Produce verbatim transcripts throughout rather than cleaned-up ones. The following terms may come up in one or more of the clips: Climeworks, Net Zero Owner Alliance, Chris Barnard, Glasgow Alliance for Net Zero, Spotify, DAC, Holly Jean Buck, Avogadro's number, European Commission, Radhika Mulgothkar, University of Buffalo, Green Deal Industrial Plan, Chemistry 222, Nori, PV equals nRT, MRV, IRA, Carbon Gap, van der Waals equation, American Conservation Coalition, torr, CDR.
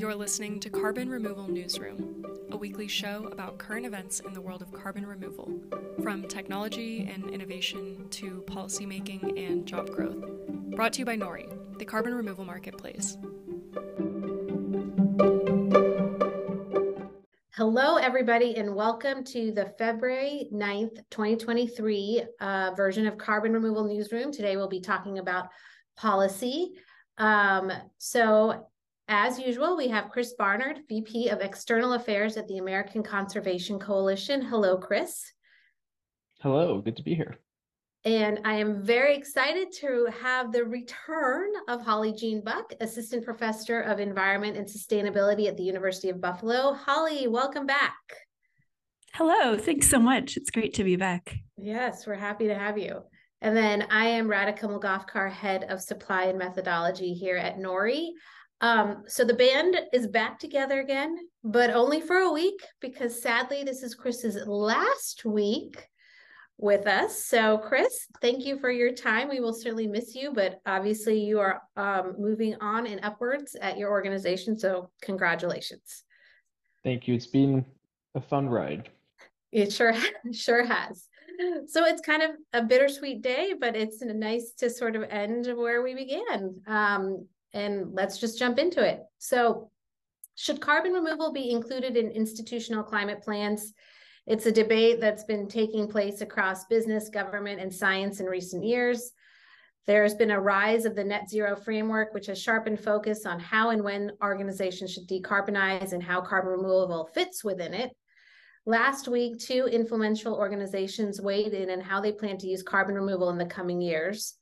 You're listening to Carbon Removal Newsroom, a weekly show about current events in the world of carbon removal, from technology and innovation to policymaking and job growth. Brought to you by Nori, the carbon removal marketplace. Hello, everybody, and welcome to the February ninth, twenty twenty-three uh, version of Carbon Removal Newsroom. Today, we'll be talking about policy. Um, so, as usual, we have Chris Barnard, V P of External Affairs at the American Conservation Coalition. Hello, Chris. Hello, good to be here. And I am very excited to have the return of Holly Jean Buck, Assistant Professor of Environment and Sustainability at the University of Buffalo. Holly, welcome back. Hello, thanks so much. It's great to be back. Yes, we're happy to have you. And then I am Radhika Mulgothkar, Head of Supply and Methodology here at Nori. Um, so the band is back together again, but only for a week, because sadly, this is Chris's last week with us. So Chris, thank you for your time. We will certainly miss you, but obviously you are um, moving on and upwards at your organization. So congratulations. Thank you. It's been a fun ride. It sure, sure has. So it's kind of a bittersweet day, but it's nice to sort of end where we began. Um, And let's just jump into it. So, should carbon removal be included in institutional climate plans? It's a debate that's been taking place across business, government, and science in recent years. There's been a rise of the net zero framework, which has sharpened focus on how and when organizations should decarbonize and how carbon removal fits within it. Last week, two influential organizations weighed in on how they plan to use carbon removal in the coming years.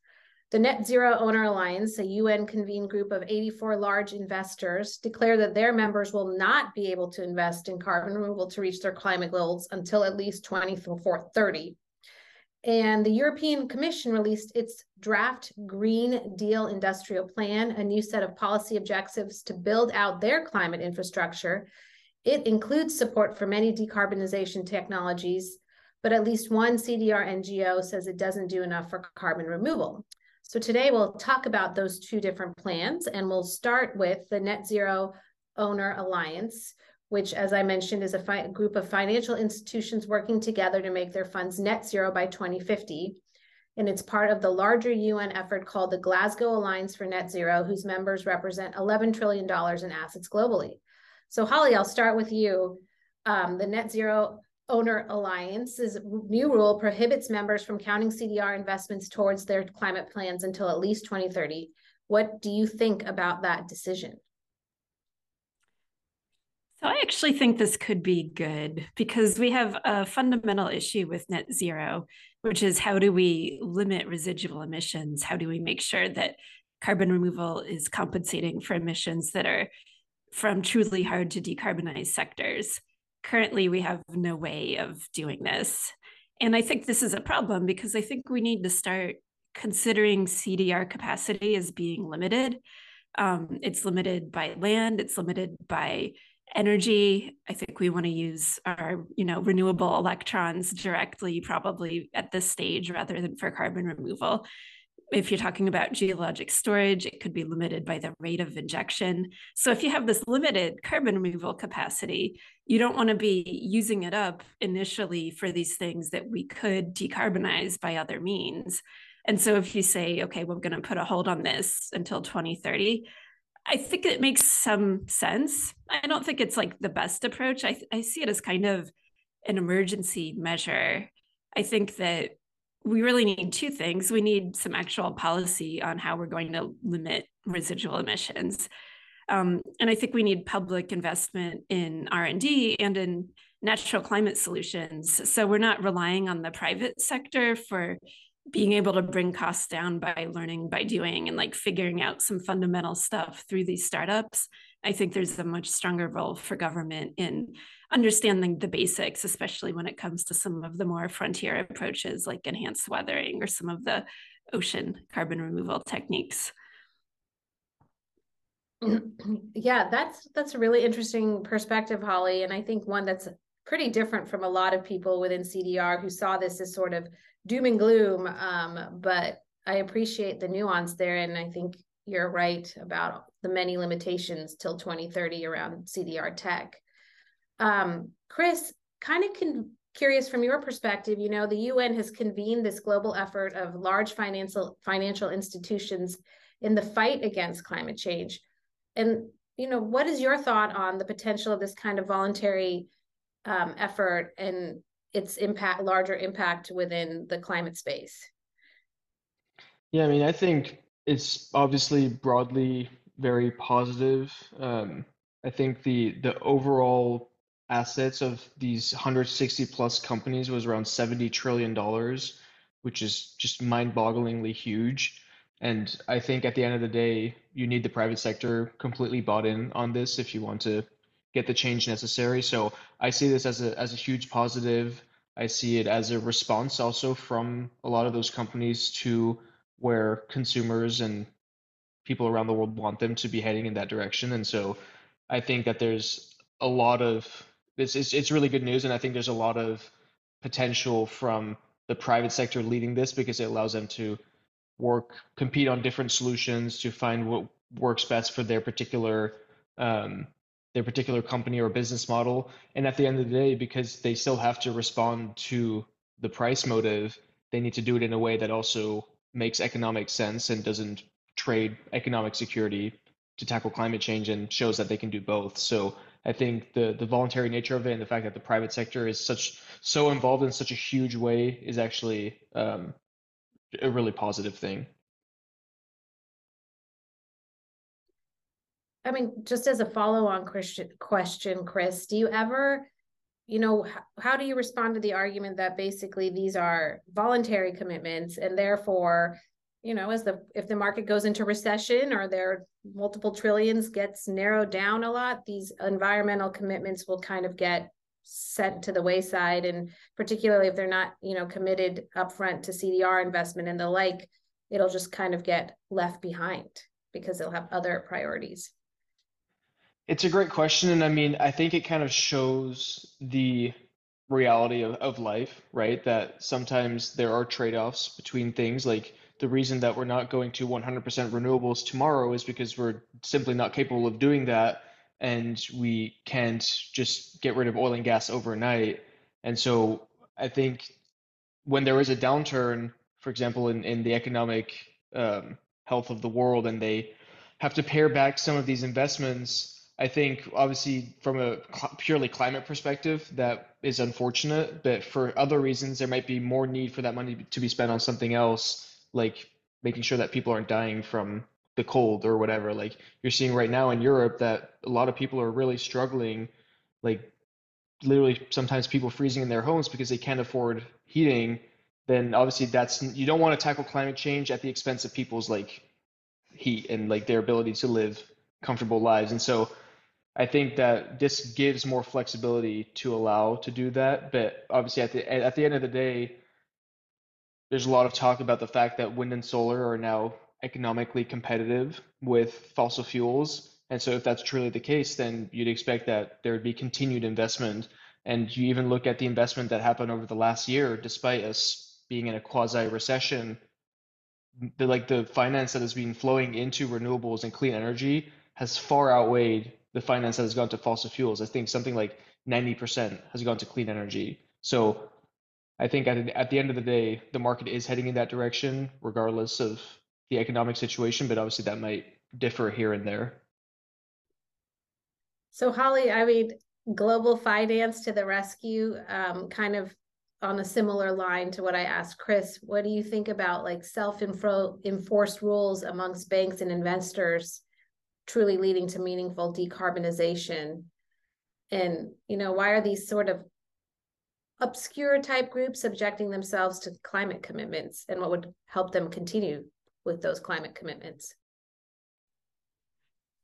The Net Zero Owner Alliance, a U N-convened group of eighty-four large investors, declared that their members will not be able to invest in carbon removal to reach their climate goals until at least twenty thirty. And the European Commission released its draft Green Deal Industrial Plan, a new set of policy objectives to build out their climate infrastructure. It includes support for many decarbonization technologies, but at least one C D R N G O says it doesn't do enough for carbon removal. So today we'll talk about those two different plans, and we'll start with the Net Zero Owner Alliance, which, as I mentioned, is a fi- group of financial institutions working together to make their funds net zero by twenty fifty. And it's part of the larger U N effort called the Glasgow Alliance for Net Zero, whose members represent eleven trillion dollars in assets globally. So Holly, I'll start with you. Um, the Net Zero Owner Alliance's new rule prohibits members from counting C D R investments towards their climate plans until at least twenty thirty. What do you think about that decision? So I actually think this could be good, because we have a fundamental issue with net zero, which is how do we limit residual emissions? How do we make sure that carbon removal is compensating for emissions that are from truly hard to decarbonize sectors? Currently, we have no way of doing this. And I think this is a problem, because I think we need to start considering C D R capacity as being limited. Um, it's limited by land, it's limited by energy. I think we want to use our, you know, renewable electrons directly, probably at this stage, rather than for carbon removal. If you're talking about geologic storage, it could be limited by the rate of injection. So if you have this limited carbon removal capacity, you don't want to be using it up initially for these things that we could decarbonize by other means. And so if you say, okay, we're going to put a hold on this until twenty thirty, I think it makes some sense. I don't think it's like the best approach. I, I see it as kind of an emergency measure. I think that we really need two things. We need some actual policy on how we're going to limit residual emissions. Um, and I think we need public investment in R and D and in natural climate solutions. So we're not relying on the private sector for being able to bring costs down by learning, by doing, and like figuring out some fundamental stuff through these startups. I think there's a much stronger role for government in understanding the basics, especially when it comes to some of the more frontier approaches like enhanced weathering or some of the ocean carbon removal techniques. Yeah, that's that's a really interesting perspective, Holly. And I think one that's pretty different from a lot of people within C D R who saw this as sort of doom and gloom. Um, but I appreciate the nuance there. And I think you're right about the many limitations till twenty thirty around C D R tech. Um, Chris, kind of con- curious from your perspective, you know, the U N has convened this global effort of large financial financial institutions in the fight against climate change. And, you know, what is your thought on the potential of this kind of voluntary um, effort and its impact, larger impact within the climate space? Yeah, I mean, I think it's obviously broadly very positive. Um, I think the the overall assets of these one hundred sixty plus companies was around seventy trillion dollars, which is just mind-bogglingly huge. And I think at the end of the day, you need the private sector completely bought in on this if you want to get the change necessary. So I see this as a as a huge positive. I see it as a response also from a lot of those companies to where consumers and people around the world want them to be heading in that direction. And so I think that there's a lot of this is it's really good news. And I think there's a lot of potential from the private sector leading this because it allows them to work, compete on different solutions to find what works best for their particular um, their particular company or business model. And at the end of the day, because they still have to respond to the price motive, they need to do it in a way that also makes economic sense and doesn't trade economic security to tackle climate change and shows that they can do both. So I think the the voluntary nature of it and the fact that the private sector is such so involved in such a huge way is actually um, a really positive thing. I mean, just as a follow-on question, Chris, do you ever, you know, how do you respond to the argument that basically these are voluntary commitments and therefore, you know, as the if the market goes into recession or their multiple trillions gets narrowed down a lot, these environmental commitments will kind of get sent to the wayside, and particularly if they're not, you know, committed upfront to C D R investment and the like, it'll just kind of get left behind because they'll have other priorities. It's a great question. And I mean, I think it kind of shows the reality of, of life, right? That sometimes there are trade-offs between things. Like the reason that we're not going to one hundred percent renewables tomorrow is because we're simply not capable of doing that. And we can't just get rid of oil and gas overnight. And so I think when there is a downturn, for example, in, in the economic um, health of the world, and they have to pare back some of these investments, I think obviously from a purely climate perspective, that is unfortunate, but for other reasons, there might be more need for that money to be spent on something else, like making sure that people aren't dying from the cold or whatever. Like you're seeing right now in Europe that a lot of people are really struggling, like literally sometimes people freezing in their homes because they can't afford heating. Then obviously that's, you don't want to tackle climate change at the expense of people's like heat and like their ability to live comfortable lives. And so I think that this gives more flexibility to allow to do that. But obviously at the at the end of the day, there's a lot of talk about the fact that wind and solar are now economically competitive with fossil fuels. And so if that's truly the case, then you'd expect that there would be continued investment. And you even look at the investment that happened over the last year, despite us being in a quasi-recession, the, like the finance that has been flowing into renewables and clean energy has far outweighed the finance that has gone to fossil fuels. I think something like ninety percent has gone to clean energy. So I think at, at the end of the day, the market is heading in that direction, regardless of the economic situation, but obviously that might differ here and there. So Holly, I mean, global finance to the rescue, um, kind of on a similar line to what I asked Chris, what do you think about like self-enforced rules amongst banks and investors truly leading to meaningful decarbonization? And, you know, why are these sort of obscure type groups subjecting themselves to climate commitments, and what would help them continue with those climate commitments?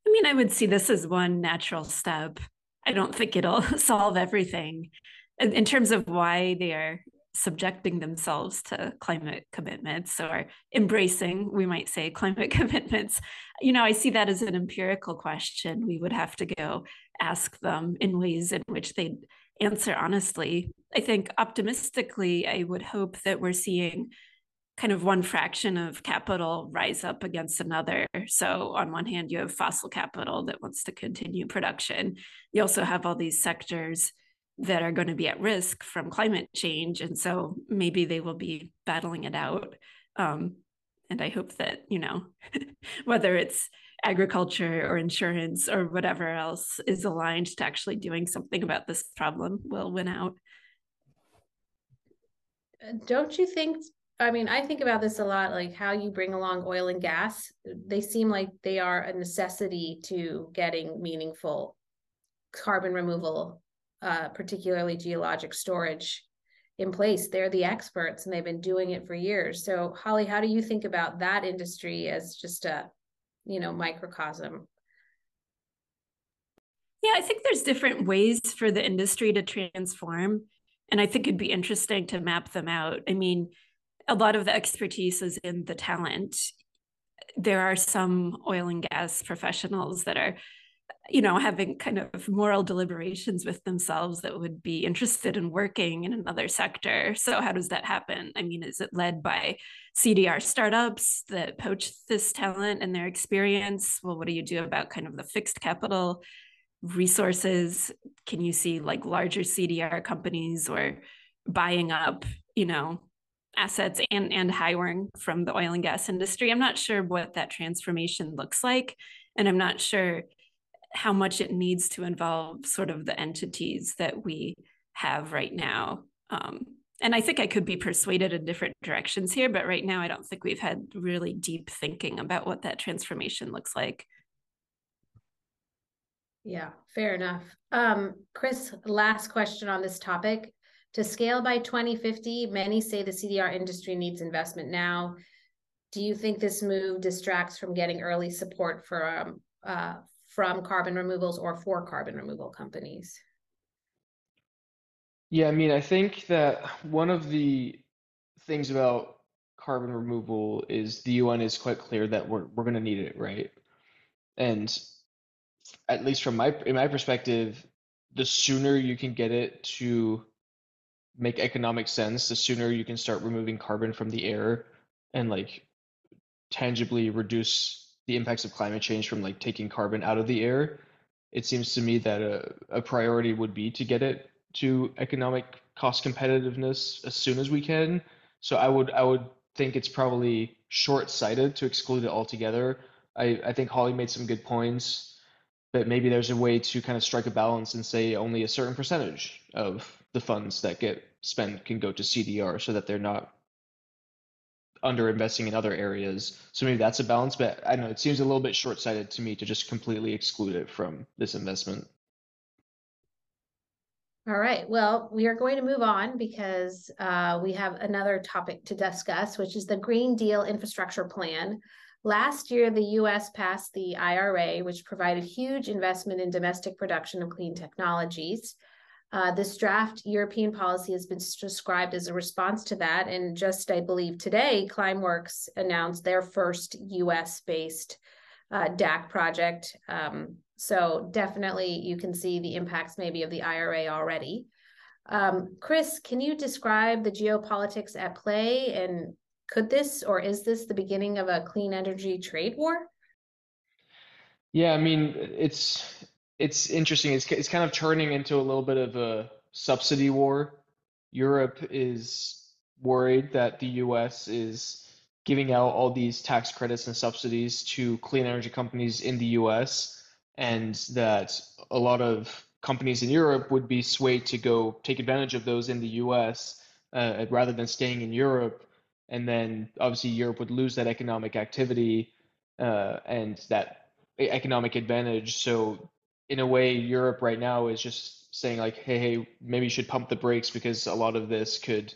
I mean, I would see this as one natural step. I don't think it'll solve everything in, in terms of why they are subjecting themselves to climate commitments or embracing, we might say, climate commitments. You know, I see that as an empirical question. We would have to go ask them in ways in which they'd answer honestly. I think optimistically, I would hope that we're seeing kind of one fraction of capital rise up against another. So on one hand, you have fossil capital that wants to continue production. You also have all these sectors that are going to be at risk from climate change. And so maybe they will be battling it out. Um, and I hope that, you know, whether it's agriculture or insurance or whatever else is aligned to actually doing something about this problem will win out. Don't you think, I mean, I think about this a lot, like how you bring along oil and gas. They seem like they are a necessity to getting meaningful carbon removal, uh, particularly geologic storage in place. They're the experts and they've been doing it for years. So Holly, how do you think about that industry as just a, you know, microcosm? Yeah, I think there's different ways for the industry to transform. And I think it'd be interesting to map them out. I mean, a lot of the expertise is in the talent. There are some oil and gas professionals that are, you know, having kind of moral deliberations with themselves that would be interested in working in another sector. So how does that happen? I mean, is it led by C D R startups that poach this talent and their experience? Well, what do you do about kind of the fixed capital resources? Can you see like larger C D R companies or buying up, you know, assets and, and hiring from the oil and gas industry? I'm not sure what that transformation looks like. And I'm not sure how much it needs to involve sort of the entities that we have right now. Um, and I think I could be persuaded in different directions here, but right now I don't think we've had really deep thinking about what that transformation looks like. Yeah, fair enough. Um, Chris, last question on this topic. To scale by twenty fifty, many say the C D R industry needs investment now. Do you think this move distracts from getting early support for, um, uh, from carbon removals or for carbon removal companies? Yeah, I mean, I think that one of the things about carbon removal is the U N is quite clear that we're, we're going to need it, right? And at least from my, in my perspective, the sooner you can get it to make economic sense, the sooner you can start removing carbon from the air and like tangibly reduce the impacts of climate change from like taking carbon out of the air. It seems to me that a, a priority would be to get it to economic cost competitiveness as soon as we can. So I would I would think it's probably short-sighted to exclude it altogether. I, I think Holly made some good points, but maybe there's a way to kind of strike a balance and say only a certain percentage of the funds that get spent can go to C D R so that they're not underinvesting in other areas. So maybe that's a balance, but I know it seems a little bit short-sighted to me to just completely exclude it from this investment. All right, well, we are going to move on because uh, we have another topic to discuss, which is the Green Deal Infrastructure Plan. Last year, the U S passed the I R A, which provided huge investment in domestic production of clean technologies. Uh, this draft European policy has been described as a response to that. And just, I believe, today, Climeworks announced their first U S-based uh, D A C project. Um, so definitely you can see the impacts maybe of the I R A already. Um, Chris, can you describe the geopolitics at play? And could this or is this the beginning of a clean energy trade war? Yeah, I mean, it's... It's interesting. It's it's kind of turning into a little bit of a subsidy war. Europe is worried that the U S is giving out all these tax credits and subsidies to clean energy companies in the U S, and that a lot of companies in Europe would be swayed to go take advantage of those in the U S uh, rather than staying in Europe. And then obviously Europe would lose that economic activity uh, and that economic advantage. So in a way, Europe right now is just saying like, hey, hey, maybe you should pump the brakes because a lot of this could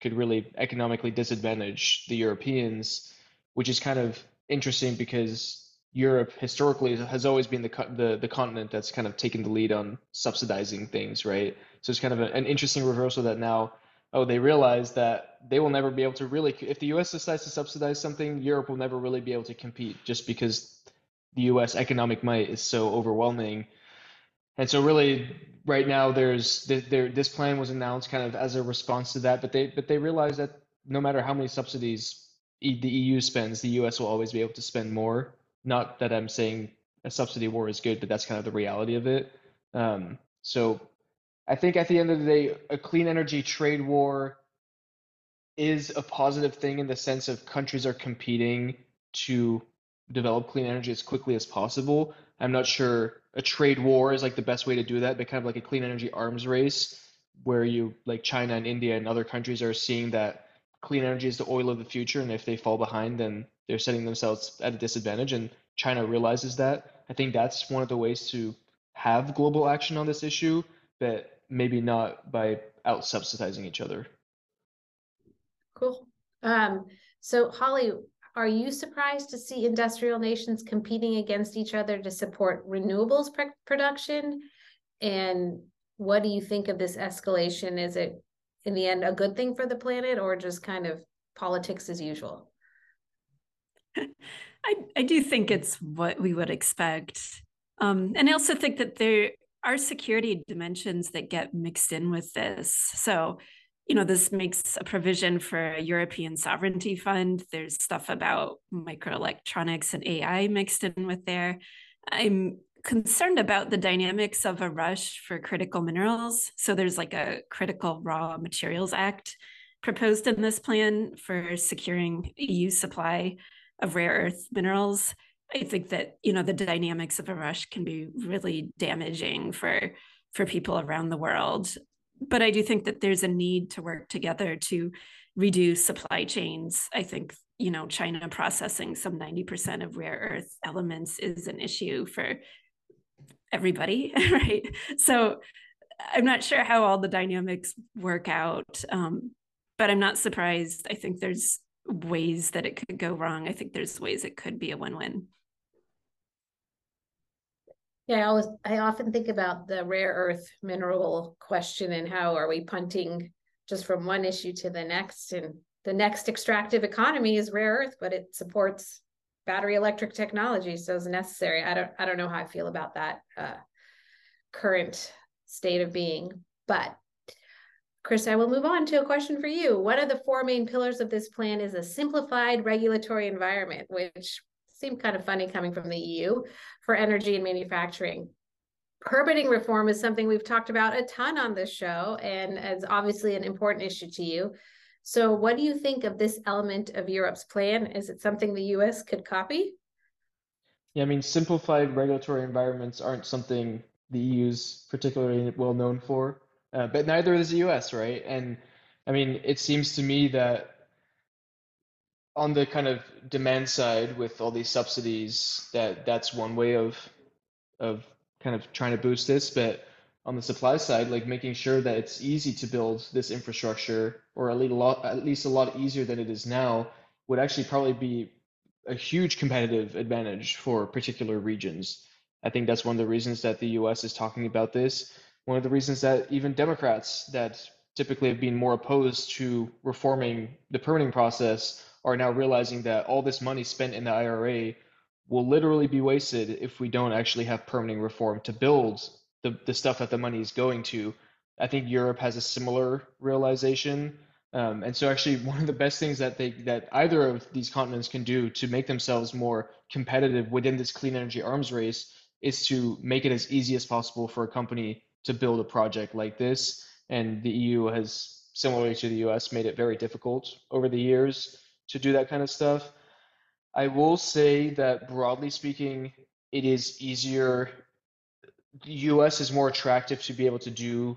could really economically disadvantage the Europeans, which is kind of interesting because Europe historically has always been the the, the continent that's kind of taken the lead on subsidizing things, right? So it's kind of a, an interesting reversal that now, oh, they realize that they will never be able to really, if the U S decides to subsidize something, Europe will never really be able to compete just because the U S economic might is so overwhelming. And so really right now there's there this plan was announced kind of as a response to that, but they but they realized that no matter how many subsidies the E U spends, the U S will always be able to spend more. Not that I'm saying a subsidy war is good, but that's kind of the reality of it. Um, so I think at the end of the day, a clean energy trade war is a positive thing in the sense of countries are competing to develop clean energy as quickly as possible. I'm not sure a trade war is like the best way to do that, but kind of like a clean energy arms race where you like China and India and other countries are seeing that clean energy is the oil of the future. And if they fall behind, then they're setting themselves at a disadvantage. And China realizes that. I think that's one of the ways to have global action on this issue, but maybe not by out subsidizing each other. Cool. Um, so Holly, are you surprised to see industrial nations competing against each other to support renewables pr- production? And what do you think of this escalation? Is it in the end a good thing for the planet, or just kind of politics as usual? I, I do think it's what we would expect. Um, and I also think that there are security dimensions that get mixed in with this. So, you know, this makes a provision for a European sovereignty fund. There's stuff about microelectronics and A I mixed in with there. I'm concerned about the dynamics of a rush for critical minerals. So there's like a Critical Raw Materials Act proposed in this plan for securing E U supply of rare earth minerals. I think that, you know, the dynamics of a rush can be really damaging for, for people around the world. But I do think that there's a need to work together to reduce supply chains. I think, you know, China processing some ninety percent of rare earth elements is an issue for everybody, right? So I'm not sure how all the dynamics work out, um, but I'm not surprised. I think there's ways that it could go wrong. I think there's ways it could be a win-win. Yeah, I always, I often think about the rare earth mineral question and how are we punting just from one issue to the next. And the next extractive economy is rare earth, but it supports battery electric technology, so it's necessary. I don't I don't know how I feel about that uh, current state of being. But Chris, I will move on to a question for you. One of the four main pillars of this plan is a simplified regulatory environment, which seemed kind of funny coming from the E U, for energy and manufacturing. Permitting reform is something we've talked about a ton on this show, and it's obviously an important issue to you. So what do you think of this element of Europe's plan? Is it something the U S could copy? Yeah, I mean, simplified regulatory environments aren't something the E U's particularly well known for, uh, but neither is the U S, right? And I mean, it seems to me that on the kind of demand side with all these subsidies, that that's one way of of kind of trying to boost this. But on the supply side, like making sure that it's easy to build this infrastructure, or at least a lot, at least a lot easier than it is now, would actually probably be a huge competitive advantage for particular regions. I think that's one of the reasons that the U S is talking about this. One of the reasons that even Democrats that typically have been more opposed to reforming the permitting process are now realizing that all this money spent in the I R A will literally be wasted if we don't actually have permitting reform to build The, the stuff that the money is going to. I think Europe has a similar realization. Um, and so actually one of the best things that they that either of these continents can do to make themselves more competitive within this clean energy arms race is to make it as easy as possible for a company to build a project like this. And the E U has, similarly to the U S, made it very difficult over the years to do that kind of stuff. I will say that broadly speaking, it is easier. The U S is more attractive to be able to do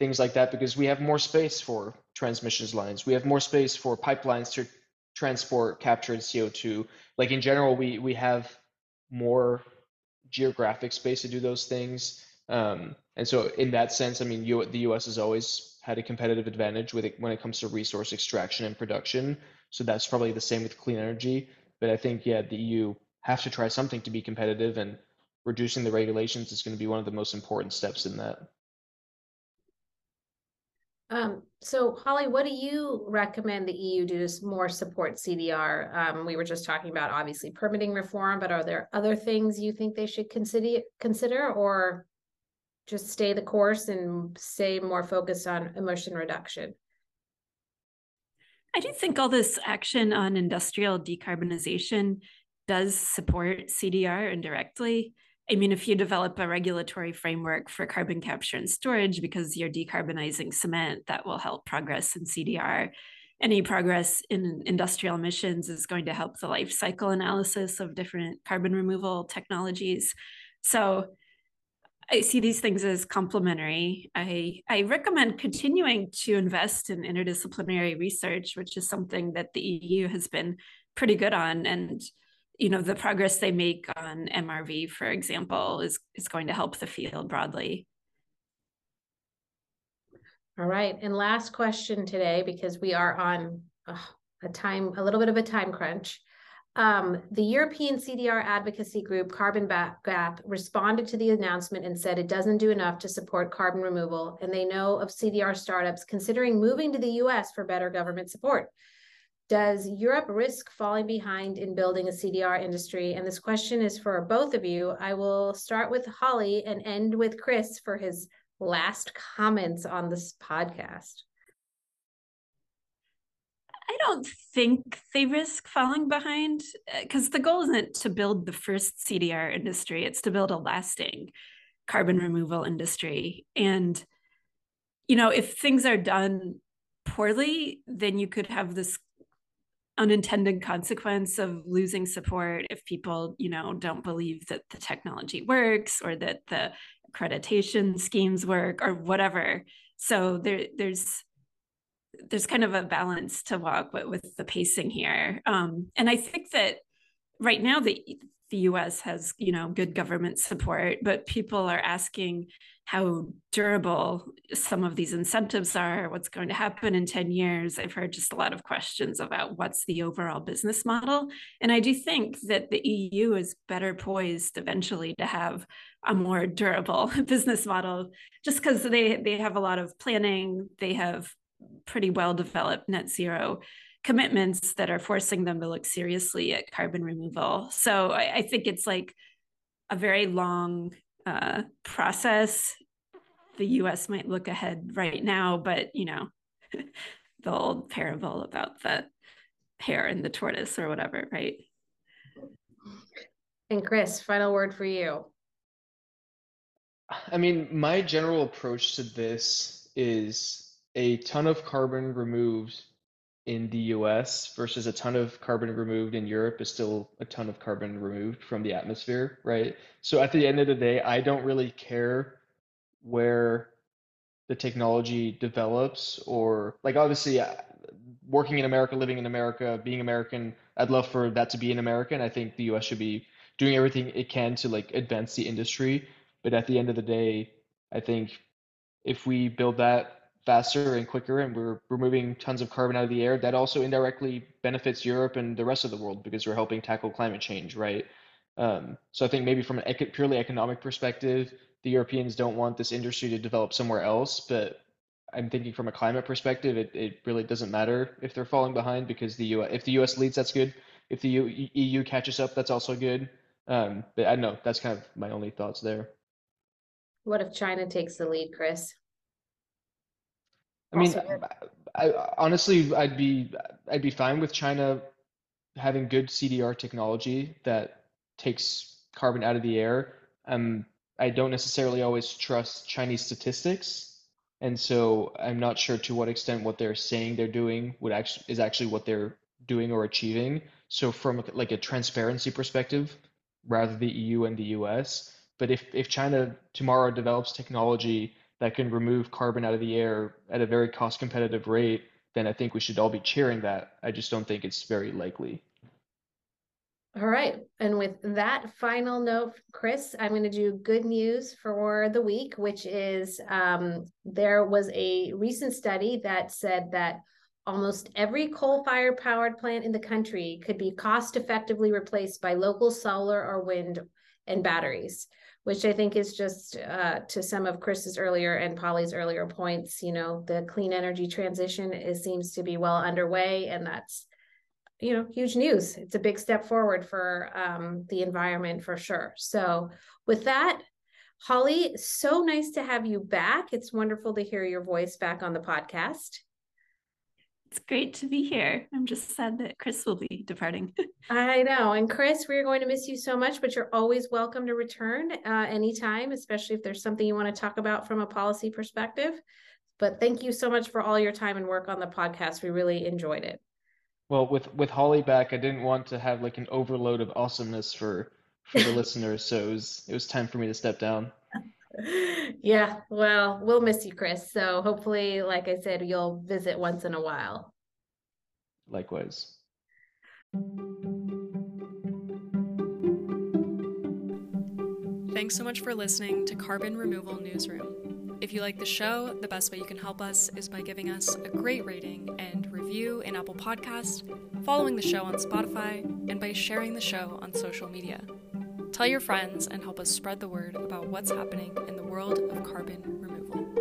things like that because we have more space for transmission lines. We have more space for pipelines to transport captured C O two. Like in general, we we have more geographic space to do those things. Um, and so in that sense, I mean, you, the U S has always had a competitive advantage with it when it comes to resource extraction and production. So that's probably the same with clean energy. But I think, yeah, the E U have to try something to be competitive, and reducing the regulations is going to be one of the most important steps in that. Um, so Holly, what do you recommend the E U do to more support C D R? Um, we were just talking about obviously permitting reform, but are there other things you think they should consider, consider or just stay the course and stay more focused on emission reduction? I do think all this action on industrial decarbonization does support C D R indirectly. I mean, if you develop a regulatory framework for carbon capture and storage because you're decarbonizing cement, that will help progress in C D R. Any progress in industrial emissions is going to help the life cycle analysis of different carbon removal technologies. So I see these things as complementary. I, I recommend continuing to invest in interdisciplinary research, which is something that the E U has been pretty good on. And you know, the progress they make on M R V, for example, is, is going to help the field broadly. All right, and last question today, because we are on oh, a time, a little bit of a time crunch. Um, the European C D R advocacy group Carbon Gap responded to the announcement and said it doesn't do enough to support carbon removal, and they know of C D R startups considering moving to the U S for better government support. Does Europe risk falling behind in building a C D R industry? And this question is for both of you. I will start with Holly and end with Chris for his last comments on this podcast. I don't think they risk falling behind, because the goal isn't to build the first C D R industry, it's to build a lasting carbon removal industry. And, you know, if things are done poorly, then you could have this unintended consequence of losing support if people, you know, don't believe that the technology works or that the accreditation schemes work or whatever. So there, there's there's kind of a balance to walk with, with the pacing here. Um, and I think that right now the, the U S has, you know, good government support, but people are asking how durable some of these incentives are, what's going to happen in ten years. I've heard just a lot of questions about what's the overall business model. And I do think that the E U is better poised eventually to have a more durable business model, just because they, they have a lot of planning, they have pretty well-developed net zero commitments that are forcing them to look seriously at carbon removal. So I, I think it's like a very long uh, process. The U S might look ahead right now, but you know, the old parable about the hare and the tortoise or whatever, right? And Chris, final word for you. I mean, my general approach to this is a ton of carbon removed in the U S versus a ton of carbon removed in Europe is still a ton of carbon removed from the atmosphere, right? So at the end of the day, I don't really care where the technology develops, or like, obviously working in America, living in America, being American, I'd love for that to be in America. And I think the U S should be doing everything it can to like advance the industry. But at the end of the day, I think if we build that faster and quicker, and we're removing tons of carbon out of the air, that also indirectly benefits Europe and the rest of the world because we're helping tackle climate change, right? Um, so I think maybe from an ec- purely economic perspective, the Europeans don't want this industry to develop somewhere else, but I'm thinking from a climate perspective, it, it really doesn't matter if they're falling behind, because the U S, if the U S leads, that's good. If the U- EU catches up, that's also good. Um, but I don't know, that's kind of my only thoughts there. What if China takes the lead, Chris? I mean, I, I, honestly, I'd be I'd be fine with China having good C D R technology that takes carbon out of the air. Um, I don't necessarily always trust Chinese statistics, and so I'm not sure to what extent what they're saying they're doing would actually is actually what they're doing or achieving. So from like a transparency perspective, rather the E U and the U S. But if if China tomorrow develops technology that can remove carbon out of the air at a very cost competitive rate, then I think we should all be cheering that. I just don't think it's very likely. All right, and with that final note, Chris, I'm gonna do good news for the week, which is um, there was a recent study that said that almost every coal-fired powered plant in the country could be cost effectively replaced by local solar or wind and batteries, which I think is just uh, to some of Chris's earlier and Polly's earlier points. You know, the clean energy transition is, seems to be well underway, and that's, you know, huge news. It's a big step forward for um, the environment for sure. So with that, Holly, so nice to have you back. It's wonderful to hear your voice back on the podcast. It's great to be here. I'm just sad that Chris will be departing. I know. And Chris, we're going to miss you so much, but you're always welcome to return uh, anytime, especially if there's something you want to talk about from a policy perspective. But thank you so much for all your time and work on the podcast. We really enjoyed it. Well, with, with Holly back, I didn't want to have like an overload of awesomeness for, for the listeners. So it was, it was time for me to step down. Yeah, well, we'll miss you, Chris. So hopefully, like I said, you'll visit once in a while. Likewise. Thanks so much for listening to Carbon Removal Newsroom. If you like the show, the best way you can help us is by giving us a great rating and review in Apple Podcasts, following the show on Spotify, and by sharing the show on social media. Tell your friends and help us spread the word about what's happening in the world of carbon removal.